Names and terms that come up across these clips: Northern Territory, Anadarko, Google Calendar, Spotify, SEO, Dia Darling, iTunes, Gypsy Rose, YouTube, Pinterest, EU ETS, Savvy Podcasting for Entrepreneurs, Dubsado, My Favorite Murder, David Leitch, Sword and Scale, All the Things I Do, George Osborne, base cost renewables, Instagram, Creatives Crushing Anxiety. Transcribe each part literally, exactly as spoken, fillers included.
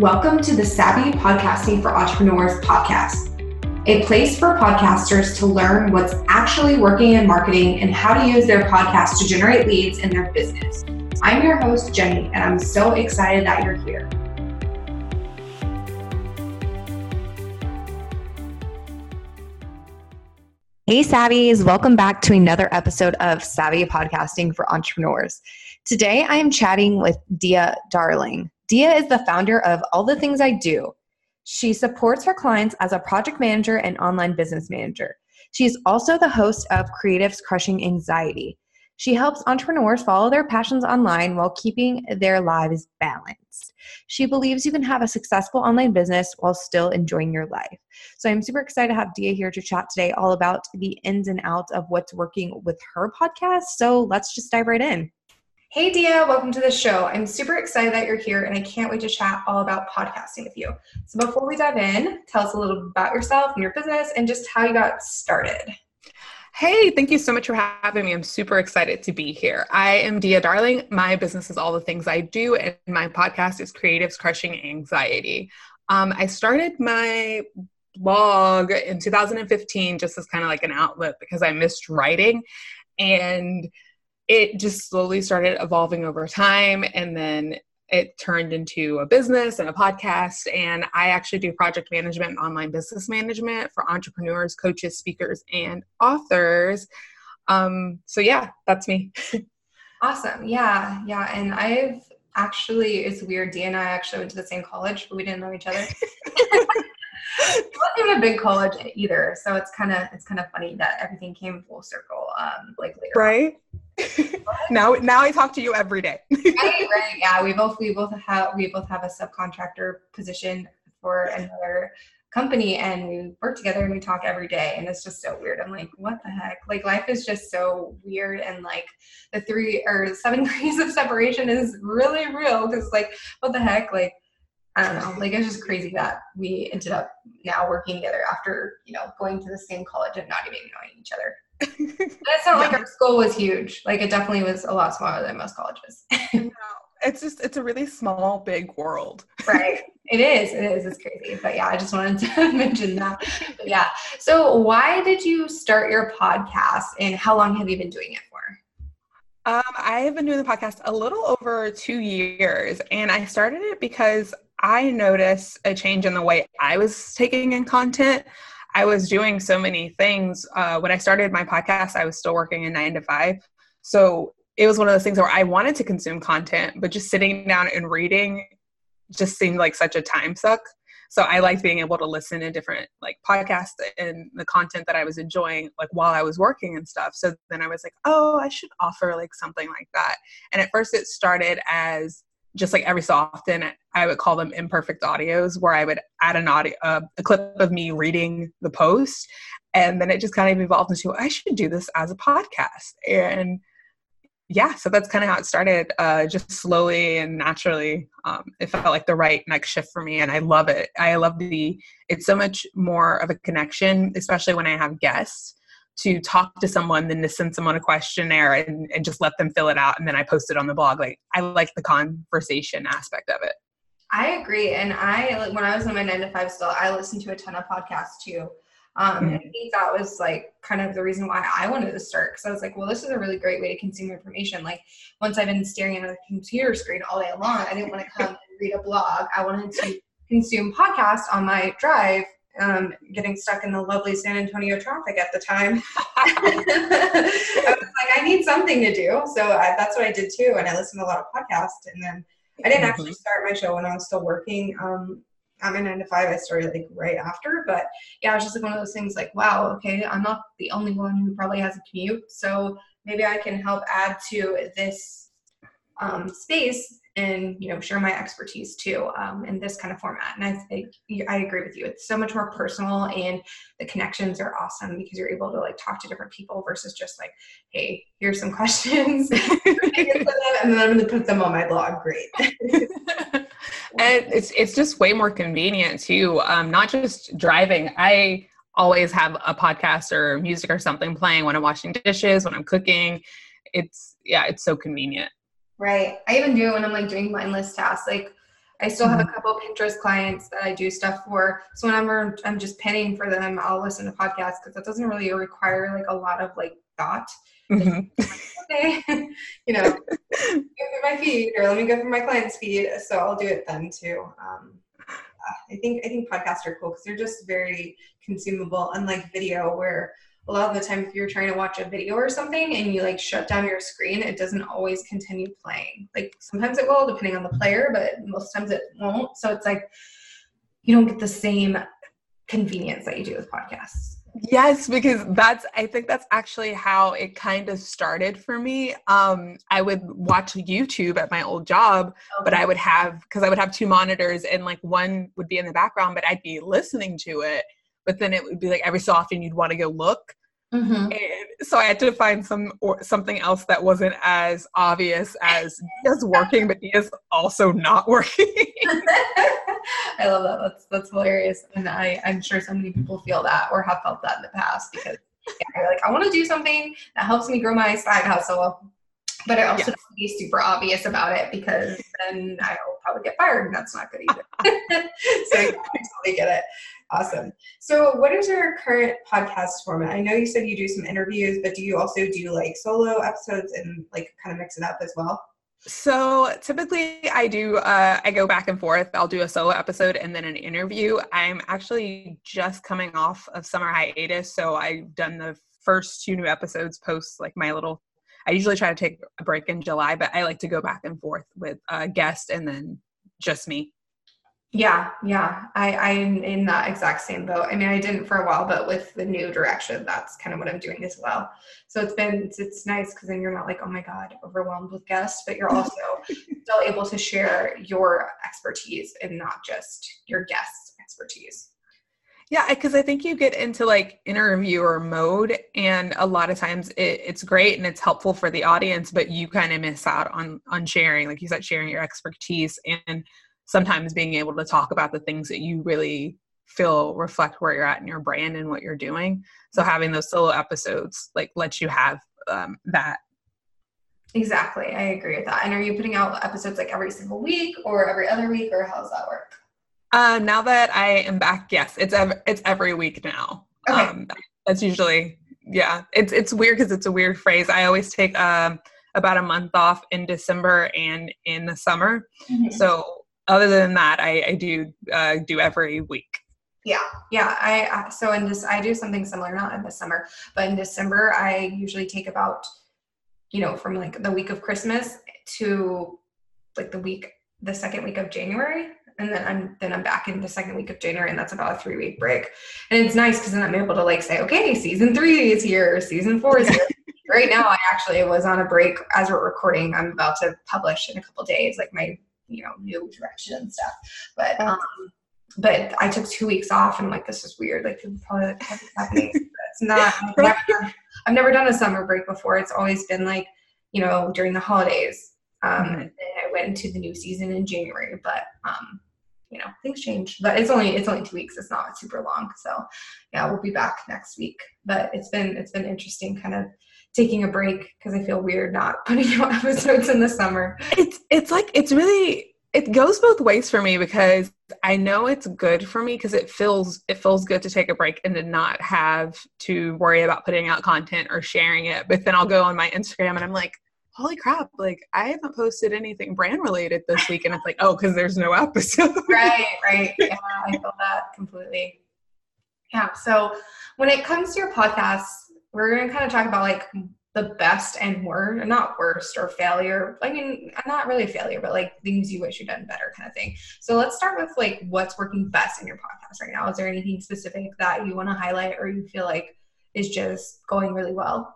Welcome to the Savvy Podcasting for Entrepreneurs podcast, a place for podcasters to learn what's actually working in marketing and how to use their podcast to generate leads in their business. I'm your host, Jenny, and I'm so excited that you're here. Hey, Savvies, welcome back to another episode of Savvy Podcasting for Entrepreneurs. Today, I am chatting with Dia Darling. Dia is the founder of All the Things I Do. She supports her clients as a project manager and online business manager. She is also the host of Creatives Crushing Anxiety. She helps entrepreneurs follow their passions online while keeping their lives balanced. She believes you can have a successful online business while still enjoying your life. So I'm super excited to have Dia here to chat today all about the ins and outs of what's working with her podcast. So let's just dive right in. Hey, Dia, welcome to the show. I'm super excited that you're here and I can't wait to chat all about podcasting with you. So before we dive in, tell us a little about yourself and your business and just how you got started. Hey, thank you so much for having me. I'm super excited to be here. I am Dia Darling. My business is All the Things I Do, and my podcast is Creatives Crushing Anxiety. Um, I started my blog in two thousand fifteen just as kind of like an outlet because I missed writing, and it just slowly started evolving over time, and then it turned into a business and a podcast, and I actually do project management and online business management for entrepreneurs, coaches, speakers, and authors. Um, so yeah, that's me. Awesome. Yeah. Yeah. And I've actually, it's weird. Dia and I actually went to the same college, but we didn't know each other. Not even a big college either. So it's kind of, it's kind of funny that everything came full circle. Um, like later. Right. now, now I talk to you every day. Right, right. Yeah. We both, we both have, we both have a subcontractor position for another company, and we work together and we talk every day. And it's just so weird. I'm like, what the heck? Like, life is just so weird. And like the three or seven degrees of separation is really real. Cause like, what the heck? Like, I don't know. Like, it's just crazy that we ended up now working together after, you know, going to the same college and not even knowing each other. That's not like our school was huge. Like, it definitely was a lot smaller than most colleges. No, it's just, it's a really small, big world. Right. It is. It is. It's crazy. But yeah, I just wanted to mention that. But yeah. So why did you start your podcast, and how long have you been doing it for? Um, I have been doing the podcast a little over two years, and I started it because I noticed a change in the way I was taking in content. I was doing so many things. Uh, when I started my podcast, I was still working a nine to five. So it was one of those things where I wanted to consume content, but just sitting down and reading just seemed like such a time suck. So I liked being able to listen to different like podcasts and the content that I was enjoying like while I was working and stuff. So then I was like, oh, I should offer like something like that. And at first it started as just like every so often, I would call them imperfect audios, where I would add an audio, uh, a clip of me reading the post. And then it just kind of evolved into, I should do this as a podcast. And yeah, so that's kind of how it started, uh, just slowly and naturally. Um, it felt like the right next shift for me. And I love it. I love the, it's so much more of a connection, especially when I have guests, to talk to someone than to send someone a questionnaire and, and just let them fill it out. And then I post it on the blog. Like, I like the conversation aspect of it. I agree. And I, when I was in my nine to five still, I listened to a ton of podcasts too. Um, mm-hmm. And I think that was like kind of the reason why I wanted to start. Cause I was like, well, this is a really great way to consume information. Like, once I've been staring at a computer screen all day long, I didn't want to come and read a blog. I wanted to consume podcasts on my drive, um, getting stuck in the lovely San Antonio traffic at the time. I was like, I need something to do. So I, that's what I did too. And I listened to a lot of podcasts, and then I didn't mm-hmm. actually start my show when I was still working. Um, I'm in nine to five. I started like right after, but yeah, it was just like one of those things like, wow, okay, I'm not the only one who probably has a commute. So maybe I can help add to this, um, space, and, you know, share my expertise too, um, in this kind of format. And I think I agree with you. It's so much more personal, and the connections are awesome because you're able to like talk to different people versus just like, hey, here's some questions and then I'm going to put them on my blog. Great. And it's, it's just way more convenient too. Um, not just driving. I always have a podcast or music or something playing when I'm washing dishes, when I'm cooking. It's yeah, it's so convenient. Right. I even do it when I'm like doing mindless tasks. Like, I still have a couple of Pinterest clients that I do stuff for. So whenever I'm just penning for them, I'll listen to podcasts because that doesn't really require like a lot of like thought. Mm-hmm. Okay, you know, go through my feed, or let me go through my client's feed. So I'll do it then too. Um, I think I think podcasts are cool because they're just very consumable, unlike video where a lot of the time if you're trying to watch a video or something and you like shut down your screen, it doesn't always continue playing. Like sometimes it will depending on the player, but most times it won't. So it's like you don't get the same convenience that you do with podcasts. Yes, because that's, I think that's actually how it kind of started for me. Um, I would watch YouTube at my old job, okay. but I would have, cause I would have two monitors and like one would be in the background, but I'd be listening to it. But then it would be like every so often you'd want to go look. Mm-hmm. And so I had to find some, or something else that wasn't as obvious as Dia's working, but Dia's also not working. I love that. That's, that's hilarious. And I, I'm sure so many people feel that or have felt that in the past because yeah, like, I want to do something that helps me grow my side hustle, but I also yes. don't be super obvious about it because then I'll probably get fired and that's not good either. So yeah, I totally get it. Awesome. So what is your current podcast format? I know you said you do some interviews, but do you also do like solo episodes and like kind of mix it up as well? So typically I do, uh, I go back and forth. I'll do a solo episode and then an interview. I'm actually just coming off of summer hiatus. So I've done the first two new episodes post like my little, I usually try to take a break in July, but I like to go back and forth with a guest and then just me. Yeah. Yeah. I, I'm in that exact same boat. I mean, I didn't for a while, but with the new direction, that's kind of what I'm doing as well. So it's been, it's, it's nice because then you're not like, oh my God, overwhelmed with guests, but you're also still able to share your expertise and not just your guest's expertise. Yeah. Cause I think you get into like interviewer mode and a lot of times it, it's great and it's helpful for the audience, but you kind of miss out on, on sharing, like you said, sharing your expertise and sometimes being able to talk about the things that you really feel reflect where you're at in your brand and what you're doing. So having those solo episodes, like lets you have um, that. Exactly. I agree with that. And are you putting out episodes like every single week or every other week or how does that work? Uh, now that I am back, yes, it's, ev- it's every week now. Okay. Um, that's usually, yeah, it's, it's weird cause it's a weird phrase. I always take um, about a month off in December and in the summer. Mm-hmm. So other than that, I, I do uh, do every week. Yeah, yeah. I uh, so in this, I do something similar, not in the summer, but in December, I usually take about, you know, from like the week of Christmas to like the week, the second week of January, and then I'm then I'm back in the second week of January, and that's about a three week break. And it's nice because then I'm able to like say, okay, season three is here, season four is here. Right now, I actually was on a break as we're recording. I'm about to publish in a couple days, like my. you know, new direction and stuff. But, um, but I took two weeks off and I'm like, this is weird. Like people probably like, what's happening? It's not, I've never, done, I've never done a summer break before. It's always been like, you know, during the holidays. Um, mm-hmm. And then I went into the new season in January, but, um, you know, things change, but it's only, it's only two weeks. It's not super long. So yeah, we'll be back next week, but it's been, it's been interesting kind of taking a break because I feel weird not putting out episodes in the summer. It's it's like, it's really, it goes both ways for me because I know it's good for me because it feels, it feels good to take a break and to not have to worry about putting out content or sharing it. But then I'll go on my Instagram and I'm like, holy crap, like I haven't posted anything brand related this week. And it's like, oh, because there's no episode. Right, right. Yeah, I feel that completely. Yeah. So when it comes to your podcasts, we're going to kind of talk about like the best and worst, not worst or failure. I mean, not really failure, but like things you wish you'd done better kind of thing. So let's start with like what's working best in your podcast right now. Is there anything specific that you want to highlight or you feel like is just going really well?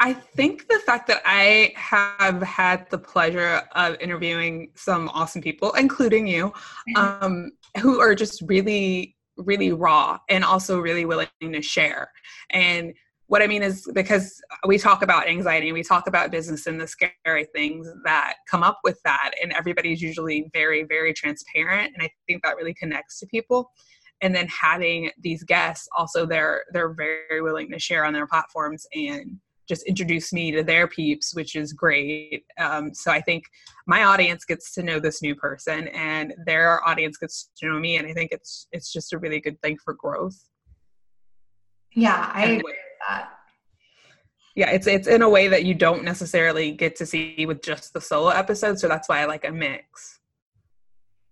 I think the fact that I have had the pleasure of interviewing some awesome people, including you, um, who are just really really raw and also really willing to share. And what I mean is because we talk about anxiety and we talk about business and the scary things that come up with that. And everybody's usually very, very transparent. And I think that really connects to people. And then having these guests also, they're, they're very willing to share on their platforms and just introduced me to their peeps, which is great. Um, so I think my audience gets to know this new person and their audience gets to know me. And I think it's, it's just a really good thing for growth. Yeah, I agree with that. Yeah, it's it's in a way that you don't necessarily get to see with just the solo episode. So that's why I like a mix.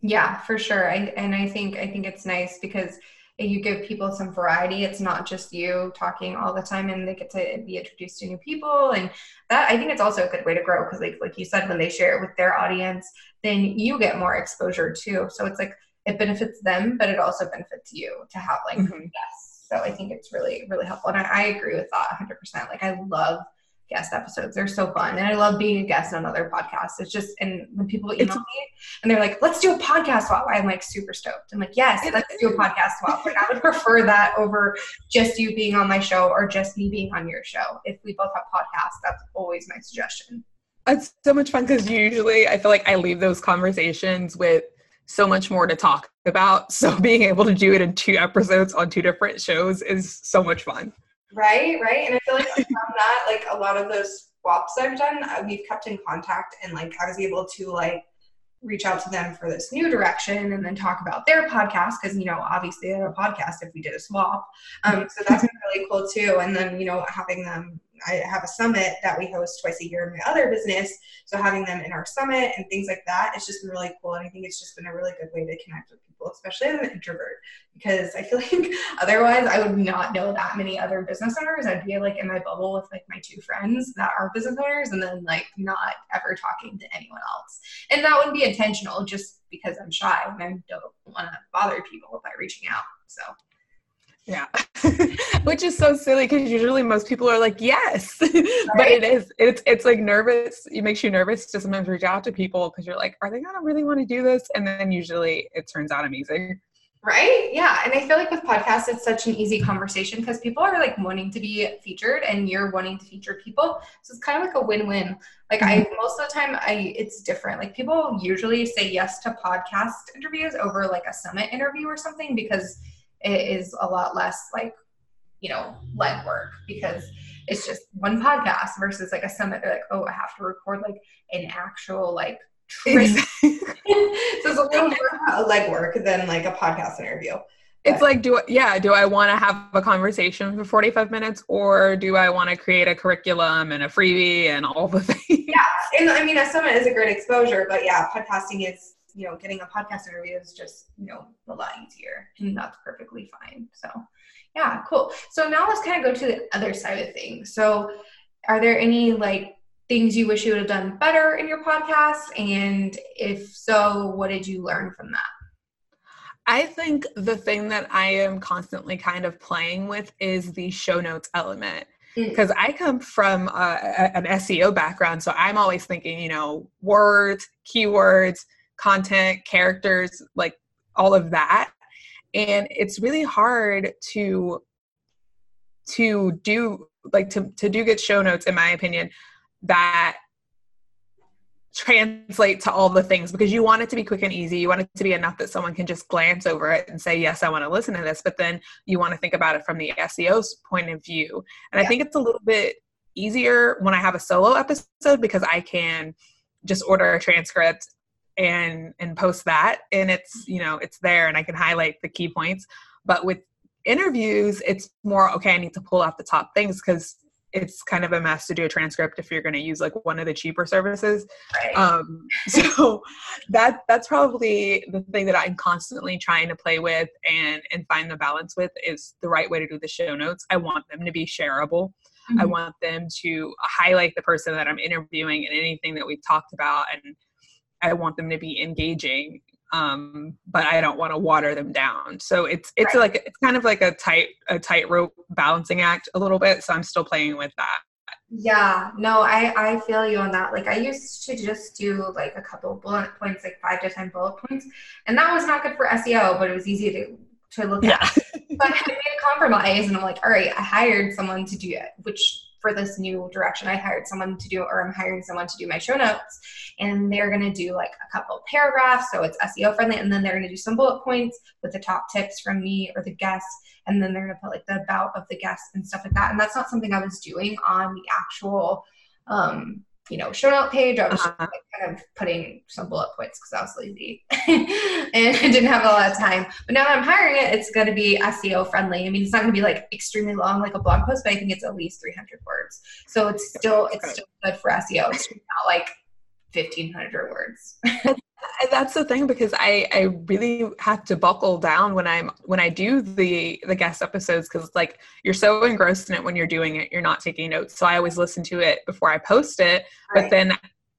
Yeah, for sure. I, and I think I think it's nice because you give people some variety. It's not just you talking all the time, and they get to be introduced to new people. And that, I think, it's also a good way to grow because, like like you said, when they share it with their audience, then you get more exposure too. So it's like it benefits them, but it also benefits you to have like mm-hmm. guests. So I think it's really, really helpful. And I, I agree with that one hundred percent. Like, I love guest episodes. They're so fun. And I love being a guest on other podcasts. It's just, and when people email it's, me and they're like, let's do a podcast swap, I'm like super stoked. I'm like, yes, let's do a podcast swap. Like, I would prefer that over just you being on my show or just me being on your show. If we both have podcasts, that's always my suggestion. It's so much fun because usually I feel like I leave those conversations with so much more to talk about. So being able to do it in two episodes on two different shows is so much fun. Right, right. And I feel like from that, like a lot of those swaps I've done, we've kept in contact, and like I was able to like reach out to them for this new direction and then talk about their podcast because, you know, obviously they have a podcast if we did a swap. Um, so that's been really cool too. And then, you know, having them, I have a summit that we host twice a year in my other business. So having them in our summit and things like that, it's just been really cool. And I think it's just been a really good way to connect with people, especially as an introvert, because I feel like otherwise I would not know that many other business owners. I'd be like in my bubble with like my two friends that are business owners and then like not ever talking to anyone else. And that wouldn't be intentional just because I'm shy and I don't want to bother people by reaching out. So yeah. Which is so silly because usually most people are like, yes, right? But it is, it's, it's like nervous. It makes you nervous to sometimes reach out to people because you're like, are they going to really want to do this? And then usually it turns out amazing. Right? Yeah. And I feel like with podcasts, it's such an easy conversation because people are like wanting to be featured and you're wanting to feature people. So it's kind of like a win-win. Like I, most of the time I, it's different. Like people usually say yes to podcast interviews over like a summit interview or something because it is a lot less like, you know, leg work because it's just one podcast versus like a summit. They're like, oh, I have to record like an actual like trip. Exactly. So it's a little more leg work than like a podcast interview. It's but. like, do I, yeah, do I want to have a conversation for forty-five minutes or do I want to create a curriculum and a freebie and all the things? Yeah. And I mean, a summit is a great exposure, but yeah, podcasting is, you know, getting a podcast interview is just, you know, a lot easier, and that's perfectly fine. So yeah, cool. So now let's kind of go to the other side of things. So are there any like things you wish you would have done better in your podcast? And if so, what did you learn from that? I think the thing that I am constantly kind of playing with is the show notes element. Because mm. I come from uh, an S E O background. So I'm always thinking, you know, words, keywords, content, characters, like all of that. And it's really hard to, to do like, to, to do good show notes, in my opinion, that translate to all the things, because you want it to be quick and easy. You want it to be enough that someone can just glance over it and say, yes, I want to listen to this, but then you want to think about it from the S E O's point of view. And yeah. I think it's a little bit easier when I have a solo episode because I can just order a transcript and and post that, and it's, you know, it's there and I can highlight the key points. But with interviews, it's more, okay, I need to pull out the top things because it's kind of a mess to do a transcript if you're going to use like one of the cheaper services. Right. Um, so that that's probably the thing that I'm constantly trying to play with and and find the balance with is the right way to do the show notes. I want them to be shareable. Mm-hmm. I want them to highlight the person that I'm interviewing and anything that we've talked about, and I want them to be engaging, um, but I don't want to water them down. So it's it's right. like it's kind of like a tight a tightrope balancing act a little bit. So I'm still playing with that. Yeah, no, I, I feel you on that. Like I used to just do like a couple bullet points, like five to ten bullet points, and that was not good for S E O, but it was easy to to look yeah. at. But I made a compromise, and I'm like, all right, I hired someone to do it, which for this new direction. I hired someone to do, or I'm hiring someone to do my show notes, and they're going to do like a couple paragraphs. So it's S E O friendly. And then they're going to do some bullet points with the top tips from me or the guest. And then they're going to put like the about of the guest and stuff like that. And that's not something I was doing on the actual, um, you know, show note page. I was uh-huh. just like, kind of putting some bullet points because I was lazy and I didn't have a lot of time. But now that I'm hiring it, it's going to be S E O friendly. I mean, it's not going to be like extremely long, like a blog post, but I think it's at least three hundred words. So it's still, it's still good for S E O. It's not like fifteen hundred words. That's the thing, because I, I really have to buckle down when I'm, when I do the, the guest episodes, because like you're so engrossed in it when you're doing it, you're not taking notes. So I always listen to it before I post it, right. But then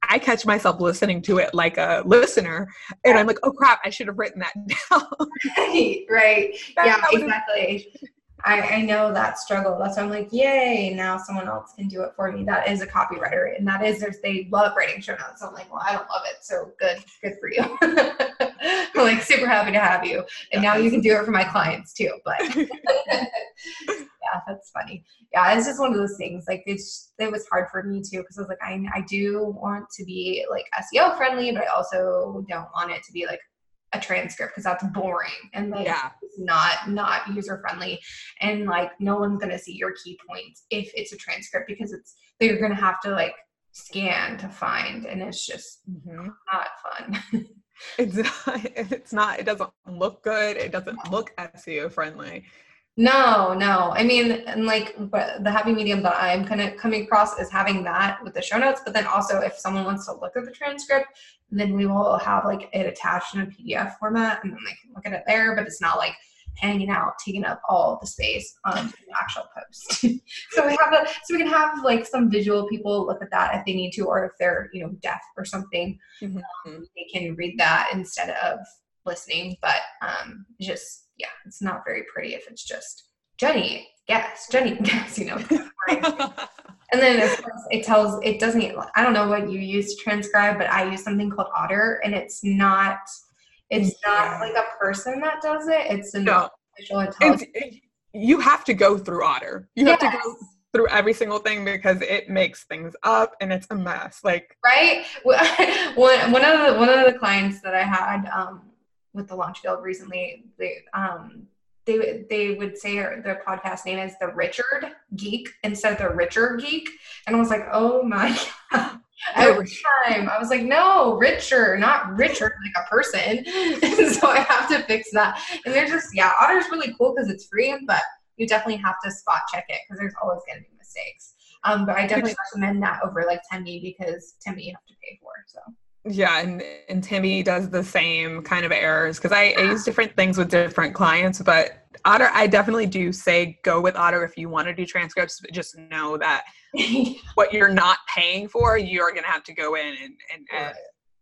I catch myself listening to it like a listener, and I'm like, oh crap, I should have written that down. Right. Right. Yeah, exactly. I, I know that struggle. That's why I'm like, yay, now someone else can do it for me. That is a copywriter. And that is, there's, they love writing show notes. I'm like, well, I don't love it. So good, good for you. I'm like super happy to have you. And now you can do it for my clients too. But yeah, that's funny. Yeah, it's just one of those things. Like it's, it was hard for me too, because I was like, I, I do want to be like S E O friendly, but I also don't want it to be like a transcript, because that's boring and like yeah. it's not not user friendly, and like no one's gonna see your key points if it's a transcript, because it's they're gonna have to like scan to find, and it's just mm-hmm. not fun. it's not, it's not it doesn't look good, it doesn't look S E O friendly. No, no. I mean, and like but the happy medium that I'm kind of coming across is having that with the show notes, but then also if someone wants to look at the transcript, then we will have like it attached in a P D F format, and then they can look at it there, but it's not like hanging out, taking up all the space on the actual post. So we have a, so we can have like some visual people look at that if they need to, or if they're, you know, deaf or something, mm-hmm. um, they can read that instead of listening, but um, just yeah, it's not very pretty if it's just Jenny, guess, Jenny, guess, you know. And then of course it tells, it doesn't, I don't know what you use to transcribe, but I use something called Otter, and it's not, it's not yeah. like a person that does it. It's an no. artificial intelligence. It's, it, you have to go through Otter. You yes. have to go through every single thing, because it makes things up and it's a mess. Like, right. One, one of the, one of the clients that I had, um, with the launch guild recently, they um they they would say their podcast name is the Richard Geek instead of the Richer Geek, and I was like, oh my god! Every time I was like, no, Richard, not Richard, like a person. So I have to fix that. And they're just yeah, Otter's really cool because it's free, but you definitely have to spot check it because there's always going to be mistakes. Um, but I definitely Which- recommend that over like Timmy, because Timmy you have to pay for. So. Yeah, and, and Timmy does the same kind of errors, because I, I use different things with different clients, but Otter, I definitely do say go with Otter if you want to do transcripts, but just know that what you're not paying for, you're going to have to go in and, and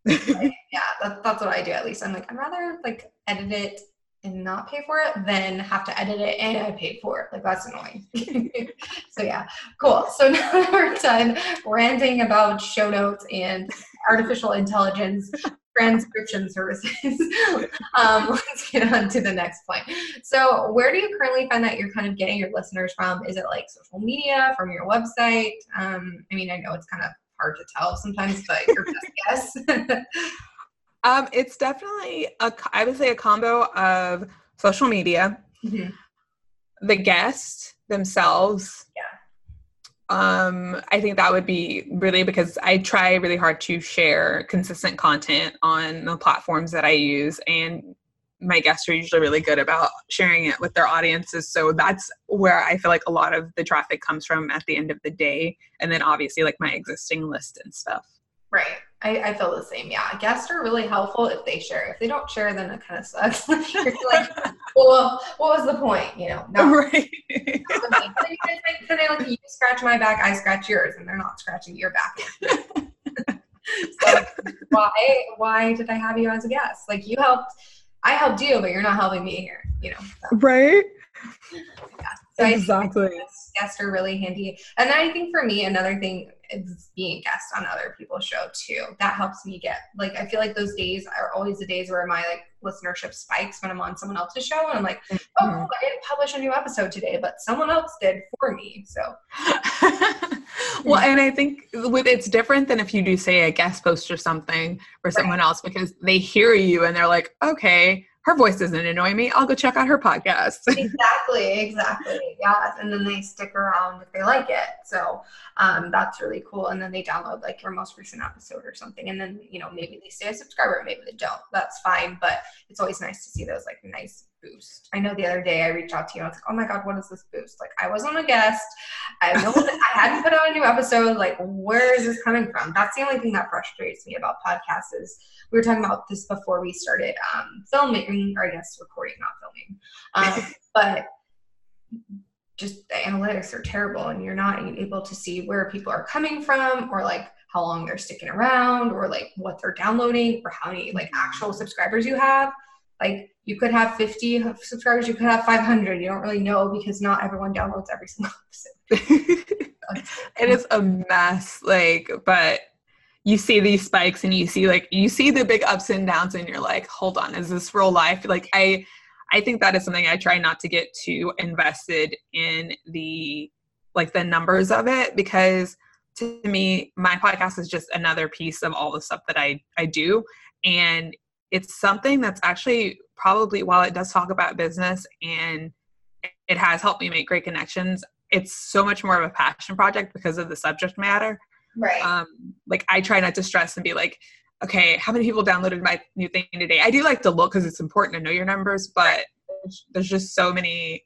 edit. Right. Yeah, that, that's what I do at least. I'm like, I'd rather like edit it and not pay for it than have to edit it and I paid for it. Like, that's annoying. So yeah, cool. So now that we're done ranting about show notes and artificial intelligence transcription services, um, let's get on to the next point. So where do you currently find that you're kind of getting your listeners from? Is it like social media, from your website? Um, I mean, I know it's kind of hard to tell sometimes, but your best guess. Um, it's definitely a, I would say a combo of social media, mm-hmm. the guests themselves. Yeah. Um, I think that would be really, because I try really hard to share consistent content on the platforms that I use, and my guests are usually really good about sharing it with their audiences. So that's where I feel like a lot of the traffic comes from at the end of the day. And then obviously like my existing list and stuff. Right. I, I feel the same. Yeah. Guests are really helpful if they share. If they don't share, then it kind of sucks. You're like, well, what was the point? You know, no. Right. Then I like, you scratch my back, I scratch yours, and they're not scratching your back. So why, why did I have you as a guest? Like you helped, I helped you, but you're not helping me here, you know? So. Right. Yeah. So exactly. Guests are really handy. And then I think for me, another thing being a guest on other people's show too. That helps me get, like, I feel like those days are always the days where my like listenership spikes when I'm on someone else's show. And I'm like, oh, cool, I didn't publish a new episode today, but someone else did for me. So. Well, and I think with, it's different than if you do say a guest post or something for right. someone else, because they hear you and they're like, okay, her voice doesn't annoy me. I'll go check out her podcast. Exactly. Exactly. Yeah. And then they stick around if they like it. So um, that's really cool. And then they download like your most recent episode or something. And then, you know, maybe they stay a subscriber, maybe they don't. That's fine. But it's always nice to see those like nice boost. I know the other day I reached out to you and I was like, oh my God, what is this boost? Like I wasn't a guest. I know I hadn't put out a new episode. Like, where is this coming from? That's the only thing that frustrates me about podcasts is we were talking about this before we started um, filming, or I guess recording, not filming. Um, but just the analytics are terrible and you're not able to see where people are coming from or like how long they're sticking around or like what they're downloading or how many like actual subscribers you have. Like you could have fifty subscribers, you could have five hundred. You don't really know because not everyone downloads every single episode. It is a mess. Like, but you see these spikes and you see like, you see the big ups and downs and you're like, hold on, is this real life? Like I, I think that is something I try not to get too invested in the, like the numbers of it, because to me, my podcast is just another piece of all the stuff that I, I do. And it's something that's actually probably, while it does talk about business and it has helped me make great connections, it's so much more of a passion project because of the subject matter. Right. Um, like I try not to stress and be like, okay, how many people downloaded my new thing today? I do like to look because it's important to know your numbers, but there's just so many,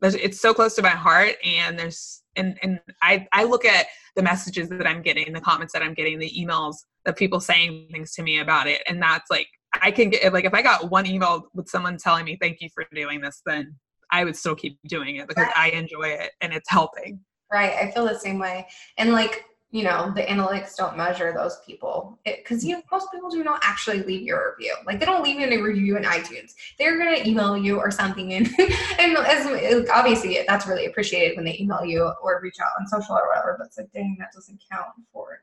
there's, it's so close to my heart. And there's, and, and I, I look at the messages that I'm getting, the comments that I'm getting, the emails of people saying things to me about it. And that's like, I can get, like, if I got one email with someone telling me, thank you for doing this, then I would still keep doing it because right. I enjoy it and it's helping. Right. I feel the same way. And like, you know, the analytics don't measure those people because, you know, most people do not actually leave your review. Like they don't leave you a review in iTunes. They're going to email you or something. And, and as, obviously that's really appreciated when they email you or reach out on social or whatever, but it's like, dang, that doesn't count for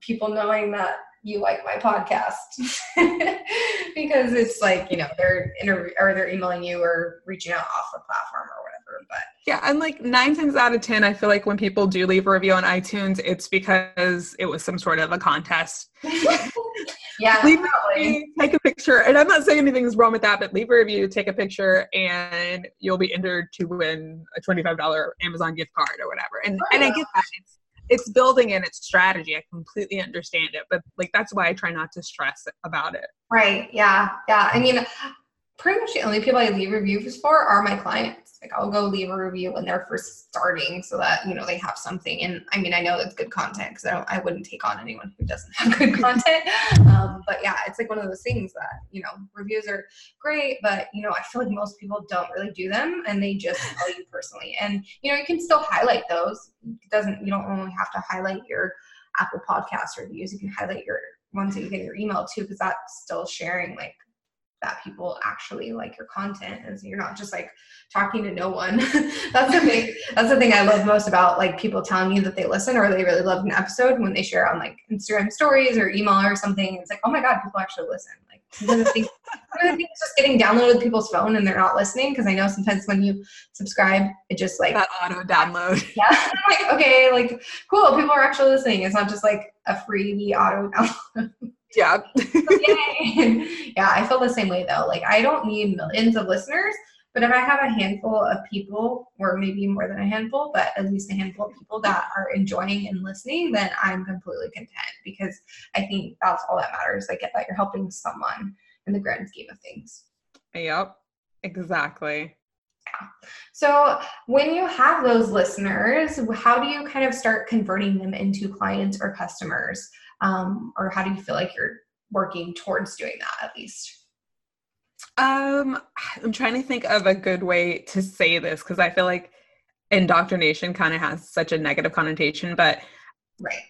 people knowing that you like my podcast because it's like, you know, they're inter- or they're emailing you or reaching out off the platform or whatever. But yeah. And like nine times out of ten, I feel like when people do leave a review on iTunes, it's because it was some sort of a contest. Yeah. Leave a review, take a picture. And I'm not saying anything's wrong with that, but leave a review, take a picture, and you'll be entered to win a twenty-five dollars Amazon gift card or whatever. And oh, and I get that. It's, It's building and it's strategy. I completely understand it, but like, that's why I try not to stress about it. Right. Yeah. Yeah. I mean, pretty much the only people I leave reviews for are my clients. Like I'll go leave a review when they're first starting so that, you know, they have something. And I mean, I know that's good content because I, I wouldn't take on anyone who doesn't have good content. Um, but yeah, it's like one of those things that, you know, reviews are great, but you know, I feel like most people don't really do them and they just tell you personally. And you know, you can still highlight those. It doesn't, you don't only have to highlight your Apple Podcast reviews. You can highlight your ones that you get in your email too, because that's still sharing like that people actually like your content and so you're not just like talking to no one. That's the thing. That's the thing I love most about like people telling you that they listen or they really loved an episode when they share on like Instagram stories or email or something. It's like, oh my God, people actually listen. Like sometimes I think, sometimes I think it's just getting downloaded to people's phone and they're not listening. Cause I know sometimes when you subscribe, it just like that auto download. Yeah. I'm like, okay, like cool. People are actually listening. It's not just like a freebie auto download. Yeah. Yeah, I feel the same way though. Like I don't need millions of listeners, but if I have a handful of people, or maybe more than a handful, but at least a handful of people that are enjoying and listening, then I'm completely content because I think that's all that matters. Like that you're helping someone in the grand scheme of things. Yep, exactly. Yeah. So when you have those listeners, how do you kind of start converting them into clients or customers? Um, or how do you feel like you're working towards doing that at least? Um, I'm trying to think of a good way to say this because I feel like indoctrination kind of has such a negative connotation, but right.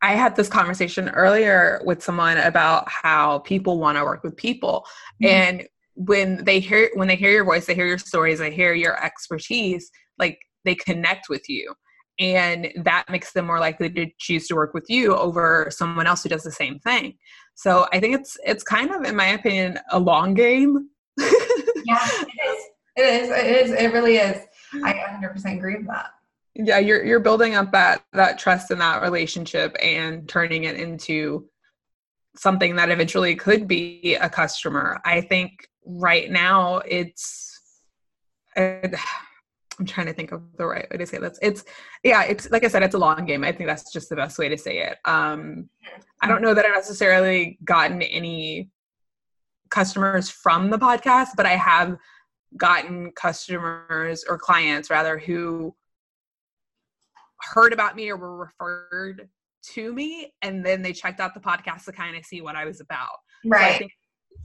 I had this conversation earlier with someone about how people want to work with people. Mm-hmm. And when they hear, when they hear your voice, they hear your stories, they hear your expertise, like they connect with you. And that makes them more likely to choose to work with you over someone else who does the same thing. So I think it's it's kind of, in my opinion, a long game. Yeah, it is. It is. It is. It really is. I one hundred percent agree with that. Yeah, you're you're building up that that trust in that relationship and turning it into something that eventually could be a customer. I think right now it's. It, I'm trying to think of the right way to say this. It's, yeah, it's, like I said, it's a long game. I think that's just the best way to say it. Um, I don't know that I've necessarily gotten any customers from the podcast, but I have gotten customers or clients rather who heard about me or were referred to me. And then they checked out the podcast to kind of see what I was about. Right. So I think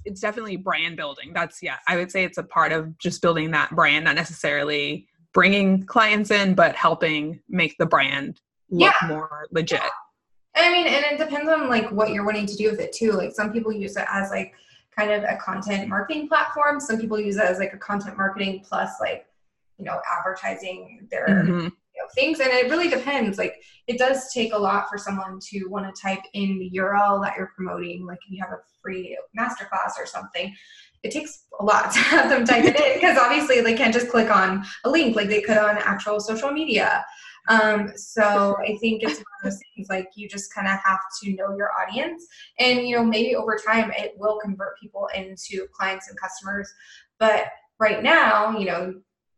it's definitely brand building. That's, yeah, I would say it's a part of just building that brand, not necessarily bringing clients in, but helping make the brand look yeah. more legit. Yeah. I mean, and it depends on like what you're wanting to do with it too. Like some people use it as like kind of a content marketing platform. Some people use it as like a content marketing plus like, you know, advertising their mm-hmm. you know, things. And it really depends. Like it does take a lot for someone to want to type in the U R L that you're promoting. Like if you have a free masterclass or something, it takes a lot to have them type it in because obviously they can't just click on a link like they could on actual social media. Um, so I think it's one of those things like you just kind of have to know your audience and, you know, maybe over time it will convert people into clients and customers. But right now, you know,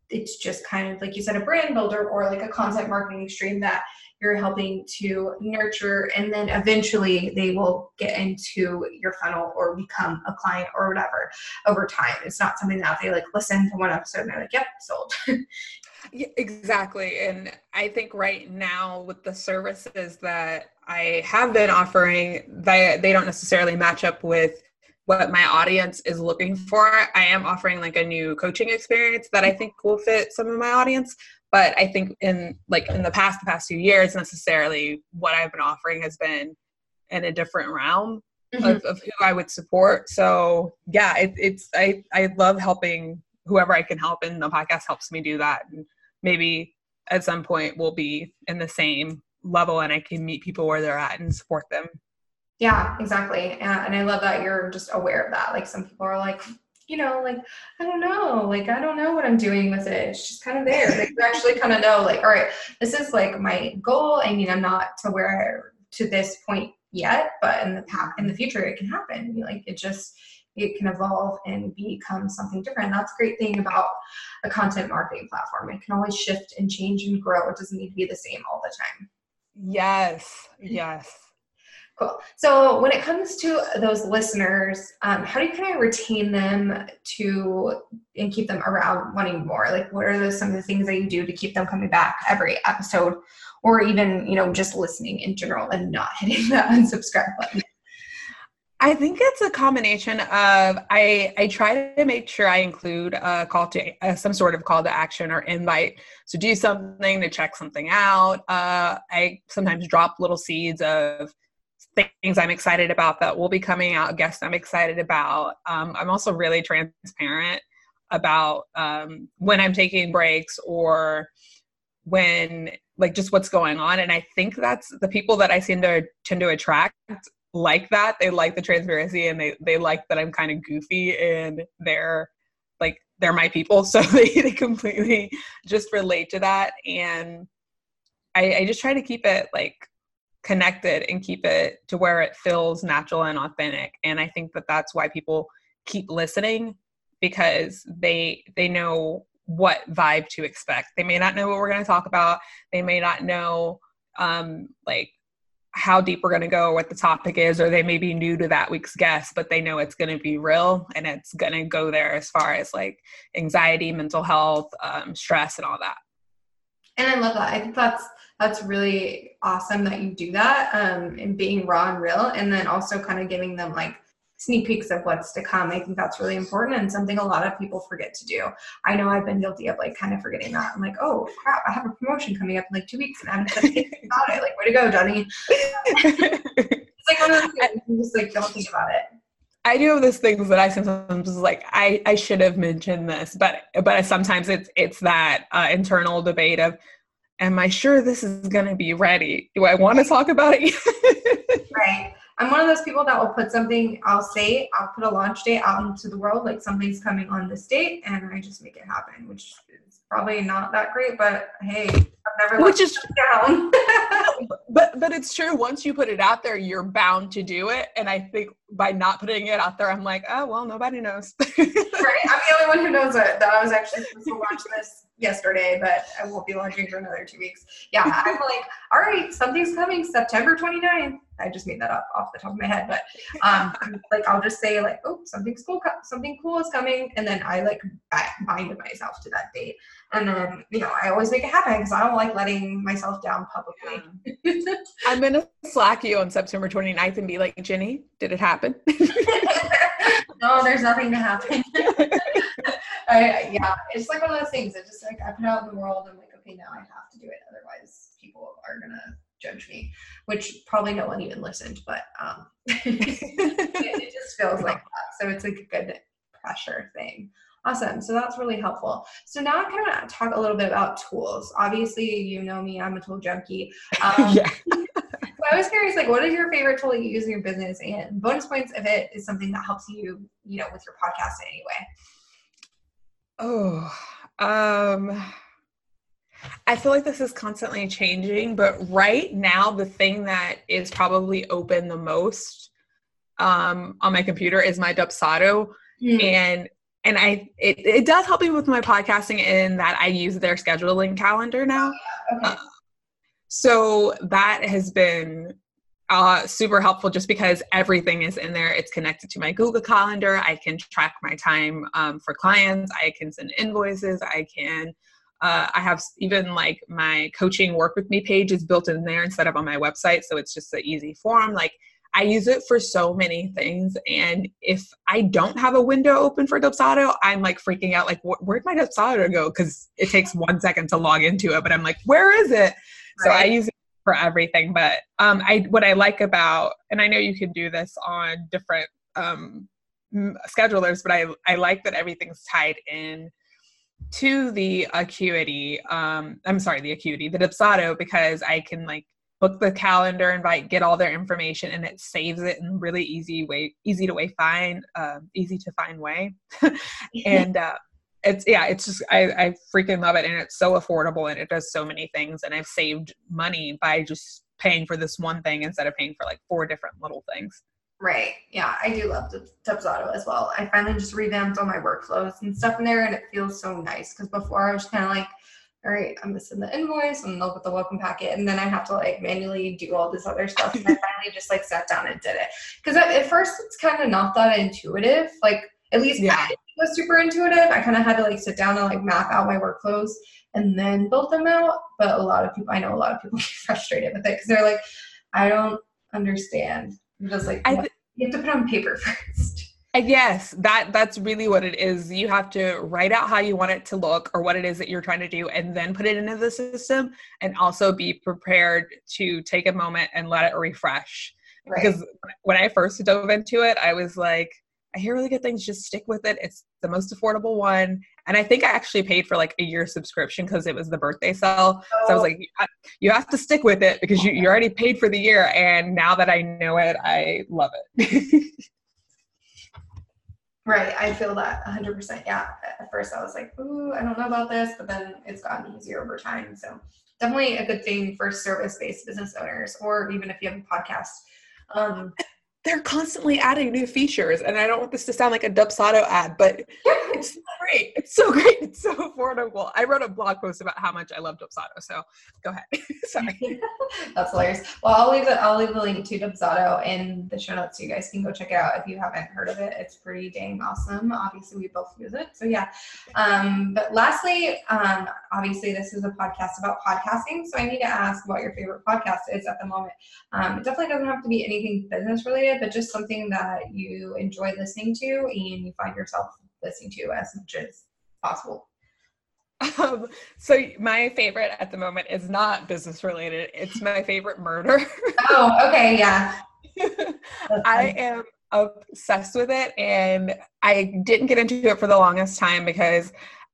it's just kind of like you said, a brand builder or like a content marketing stream that you're helping to nurture, and then eventually they will get into your funnel or become a client or whatever over time. It's not something that they like listen to one episode and they're like, yep, sold. Yeah, exactly. And I think right now with the services that I have been offering, they, they don't necessarily match up with what my audience is looking for. I am offering like a new coaching experience that I think will fit some of my audience. But I think in like in the past, the past few years, necessarily what I've been offering has been in a different realm mm-hmm. of, of who I would support. So yeah, it, it's, I, I love helping whoever I can help, and the podcast helps me do that. And maybe at some point we'll be in the same level and I can meet people where they're at and support them. Yeah, exactly. And I love that you're just aware of that. Like some people are like, you know, like, I don't know, like, I don't know what I'm doing with it. It's just kind of there. Like, you actually kind of know, like, all right, this is like my goal. I mean, I'm not to where to this point yet, but in the past, in the future, it can happen. Like, it just, it can evolve and become something different. That's the great thing about a content marketing platform. It can always shift and change and grow. It doesn't need to be the same all the time. Yes. Yes. Cool. So when it comes to those listeners, um, how do you kind of retain them to and keep them around wanting more? Like, what are those, some of the things that you do to keep them coming back every episode, or even, you know, just listening in general and not hitting that unsubscribe button? I think it's a combination of I, I try to make sure I include a call to uh, some sort of call to action or invite. So do something to check something out. Uh, I sometimes drop little seeds of things I'm excited about that will be coming out, guests I'm excited about. Um, I'm also really transparent about um, when I'm taking breaks or when, like, just what's going on. And I think that's the people that I seem to tend to attract like that. They like the transparency and they, they like that I'm kind of goofy and they're like, they're my people. So they, they completely just relate to that. And I, I just try to keep it like connected and keep it to where it feels natural and authentic. And I think that that's why people keep listening, because they they know what vibe to expect. They may not know what we're going to talk about. They may not know um, like how deep we're going to go or what the topic is, or they may be new to that week's guest, but they know it's going to be real and it's going to go there as far as like anxiety, mental health, um, stress, and all that. And I love that. I think that's that's really awesome that you do that um, and being raw and real, and then also kind of giving them like sneak peeks of what's to come. I think that's really important and something a lot of people forget to do. I know I've been guilty of like kind of forgetting that. I'm like, oh crap, I have a promotion coming up in like two weeks and I haven't said anything about it. Like, way to go, Johnny. It's like one of those things you just like don't think about it. I do have those things that I sometimes like, I, I should have mentioned this, but, but sometimes it's, it's that uh, internal debate of, am I sure this is going to be ready? Do I want to talk about it? Right. I'm one of those people that will put something, I'll say, I'll put a launch date out into the world, like something's coming on this date, and I just make it happen, which is probably not that great, but hey, I've never which is down. but but it's true. Once you put it out there, you're bound to do it. And I think by not putting it out there, I'm like, oh, well, nobody knows. Right? I'm the only one who knows it, that I was actually supposed to launch this yesterday, but I won't be launching for another two weeks. Yeah, I'm like, all right, something's coming September twenty-ninth. I just made that up off the top of my head, but um, like I'll just say like, oh, something cool, something cool is coming, and then I like bind myself to that date, and then you know I always make it happen because I don't like letting myself down publicly. Yeah. I'm gonna slack you on September twenty-ninth and be like, Jenny, did it happen? No, there's nothing to happen. I, yeah, it's like one of those things. I just like I put it out in the world. I'm like, okay, now I have to do it, otherwise people are gonna judge me, which probably no one even listened, but um it, it just feels like that. So it's like a good pressure thing. Awesome. So that's really helpful. So now I'm kind of talk a little bit about tools. Obviously, you know me, I'm a tool junkie. Um, yeah. So I was curious, like, what is your favorite tool that you use in your business, and bonus points if it is something that helps you, you know, with your podcast in any way? Oh, um, I feel like this is constantly changing, but right now the thing that is probably open the most um, on my computer is my Dubsado. Mm. And and I it, it does help me with my podcasting in that I use their scheduling calendar now. Okay. Uh, so that has been uh, super helpful just because everything is in there. It's connected to my Google Calendar. I can track my time um, for clients. I can send invoices. I can... Uh, I have even like my coaching work with me page is built in there instead of on my website. So it's just an easy form. Like I use it for so many things. And if I don't have a window open for Dubsado, I'm like freaking out. Like wh- where'd my Dubsado go? Cause it takes one second to log into it, but I'm like, where is it? So right. I use it for everything. But um, I, what I like about, and I know you can do this on different um, schedulers, but I, I like that everything's tied in to the Acuity, um, I'm sorry, the Acuity, the Dubsado, because I can like book the calendar, invite, get all their information, and it saves it in really easy way, easy to way find, uh, easy to find way. And uh, it's, yeah, it's just, I, I freaking love it. And it's so affordable and it does so many things. And I've saved money by just paying for this one thing instead of paying for like four different little things. Right. Yeah. I do love Dubsado as well. I finally just revamped all my workflows and stuff in there, and it feels so nice. Cause before I was kind of like, all right, I'm going to send the invoice and they'll put the welcome packet. And then I have to like manually do all this other stuff. And I finally just like sat down and did it. Cause at, at first it's kind of not that intuitive. Like at least yeah. I was super intuitive. I kind of had to like sit down and like map out my workflows and then build them out. But a lot of people, I know a lot of people get frustrated with it. Cause they're like, I don't understand. I'm just like, th- you have to put on paper first. Yes, that, that's really what it is. You have to write out how you want it to look or what it is that you're trying to do and then put it into the system, and also be prepared to take a moment and let it refresh. Right. Because when I first dove into it, I was like, I hear really good things, just stick with it. It's the most affordable one. And I think I actually paid for like a year subscription because it was the birthday sale. Oh. So I was like, you have to stick with it because you, you already paid for the year. And now that I know it, I love it. Right. I feel that one hundred percent. Yeah. At first I was like, ooh, I don't know about this, but then it's gotten easier over time. So definitely a good thing for service-based business owners, or even if you have a podcast. Um, They're constantly adding new features, and I don't want this to sound like a Dubsado ad, but it's so great. It's so great. It's so affordable. I wrote a blog post about how much I love Dubsado, so go ahead. Sorry. That's hilarious. Well, I'll leave it. I'll leave the link to Dubsado in the show notes so you guys can go check it out if you haven't heard of it. It's pretty dang awesome. Obviously, we both use it, so yeah. Um, but lastly, um, obviously, this is a podcast about podcasting, so I need to ask what your favorite podcast is at the moment. Um, it definitely doesn't have to be anything business related, but just something that you enjoy listening to and you find yourself listening to as much as possible. Um, so my favorite at the moment is not business related. It's My Favorite Murder. Oh, okay. Yeah. I am obsessed with it, and I didn't get into it for the longest time because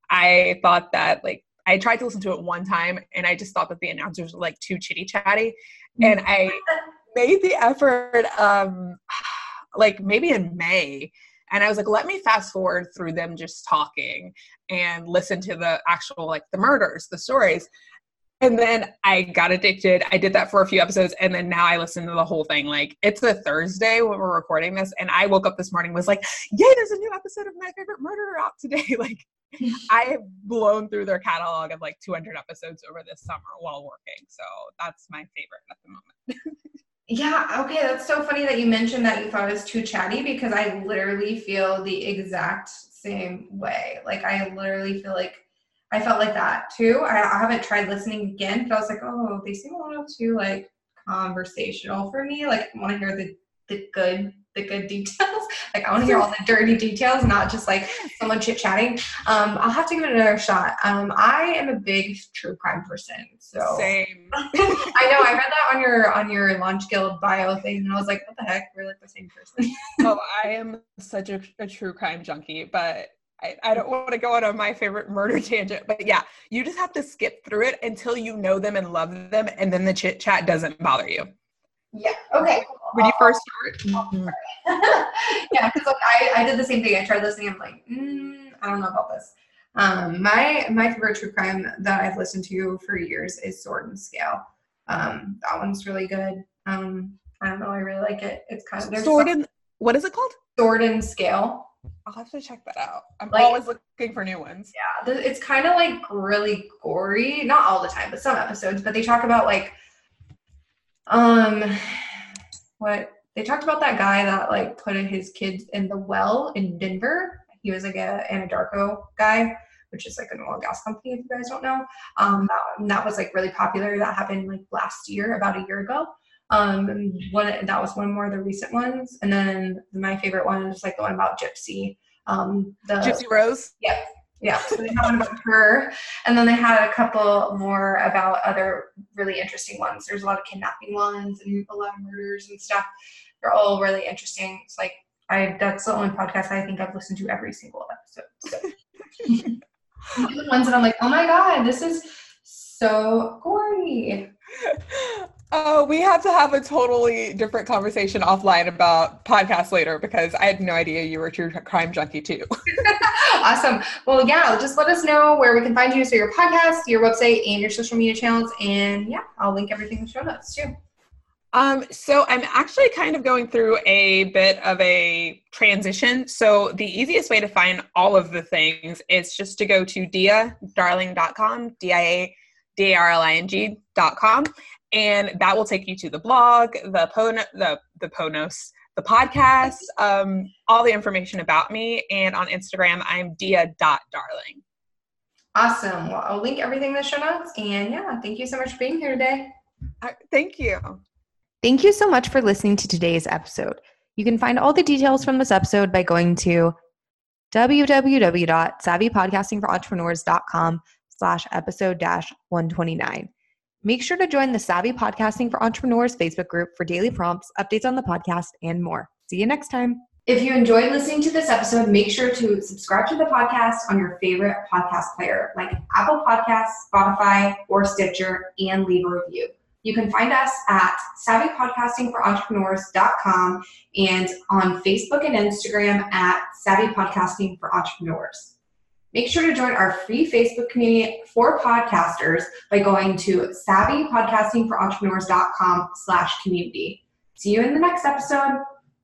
I thought that like I tried to listen to it one time and I just thought that the announcers were like too chitty chatty. And I made the effort, um, like maybe in May. And I was like, let me fast forward through them just talking and listen to the actual, like the murders, the stories. And then I got addicted. I did that for a few episodes. And then now I listen to the whole thing. Like, it's a Thursday when we're recording this. And I woke up this morning and was like, yay, there's a new episode of My Favorite Murder out today. Like, I have blown through their catalog of like two hundred episodes over this summer while working. So that's my favorite at the moment. Yeah. Okay. That's so funny that you mentioned that you thought it was too chatty, because I literally feel the exact same way. Like, I literally feel like I felt like that too. I, I haven't tried listening again, but I was like, oh, they seem a little too like conversational for me. Like, I want to hear the, the good, the good details. Like, I want to hear all the dirty details, not just like someone chit chatting. Um, I'll have to give it another shot. Um, I am a big true crime person. So same. I know. I read that on your, on your Launch Guild bio thing. And I was like, what the heck? We're like the same person. Oh, I am such a, a true crime junkie, but I, I don't want to go on a My Favorite Murder tangent, but yeah, you just have to skip through it until you know them and love them, and then the chit chat doesn't bother you. Yeah. Okay. When you first start. Yeah, because like I, I did the same thing. I tried listening. I'm like, mm, I don't know about this. Um, my my favorite true crime that I've listened to for years is Sword and Scale. Um, that one's really good. Um, I don't know. I really like it. It's kind of Sword and what is it called? Sword and Scale. I'll have to check that out. I'm like, always looking for new ones. Yeah, it's kind of like really gory. Not all the time, but some episodes. But they talk about like, um, what they talked about that guy that like put his kids in the well in Denver. He was like a Anadarko guy, which is like an oil and gas company, if you guys don't know. Um, that, that was like really popular. That happened like last year, about a year ago. Um, and one, that was one more of the recent ones. And then my favorite one is like the one about Gypsy. Um, the Gypsy Rose. Yep. Yeah. So they had one about her, and then they had a couple more about other really interesting ones. There's a lot of kidnapping ones and a lot of murders and stuff. They're all really interesting. It's like, I, that's the only podcast I think I've listened to every single episode. So. The ones that I'm like, oh my God, this is so gory. Oh, we have to have a totally different conversation offline about podcasts later, because I had no idea you were a true crime junkie too. Awesome. Well, yeah, just let us know where we can find you. So your podcast, your website, and your social media channels. And yeah, I'll link everything in the show notes too. Um, so I'm actually kind of going through a bit of a transition. So the easiest way to find all of the things is just to go to dia darling dot com, D I A D A R L I N G dot com, and that will take you to the blog, the Pono, the the Ponos, the podcast, um, all the information about me. And on Instagram, I'm dia dot darling. Awesome. Well, I'll link everything in the show notes. And yeah, thank you so much for being here today. Uh, thank you. Thank you so much for listening to today's episode. You can find all the details from this episode by going to w w w dot savvy podcasting for entrepreneurs dot com slash episode dash 129. Make sure to join the Savvy Podcasting for Entrepreneurs Facebook group for daily prompts, updates on the podcast, and more. See you next time. If you enjoyed listening to this episode, make sure to subscribe to the podcast on your favorite podcast player, like Apple Podcasts, Spotify, or Stitcher, and leave a review. You can find us at savvy podcasting for entrepreneurs dot com and on Facebook and Instagram at Savvy Podcasting for Entrepreneurs. Make sure to join our free Facebook community for podcasters by going to savvy podcasting for entrepreneurs dot com slash community. See you in the next episode.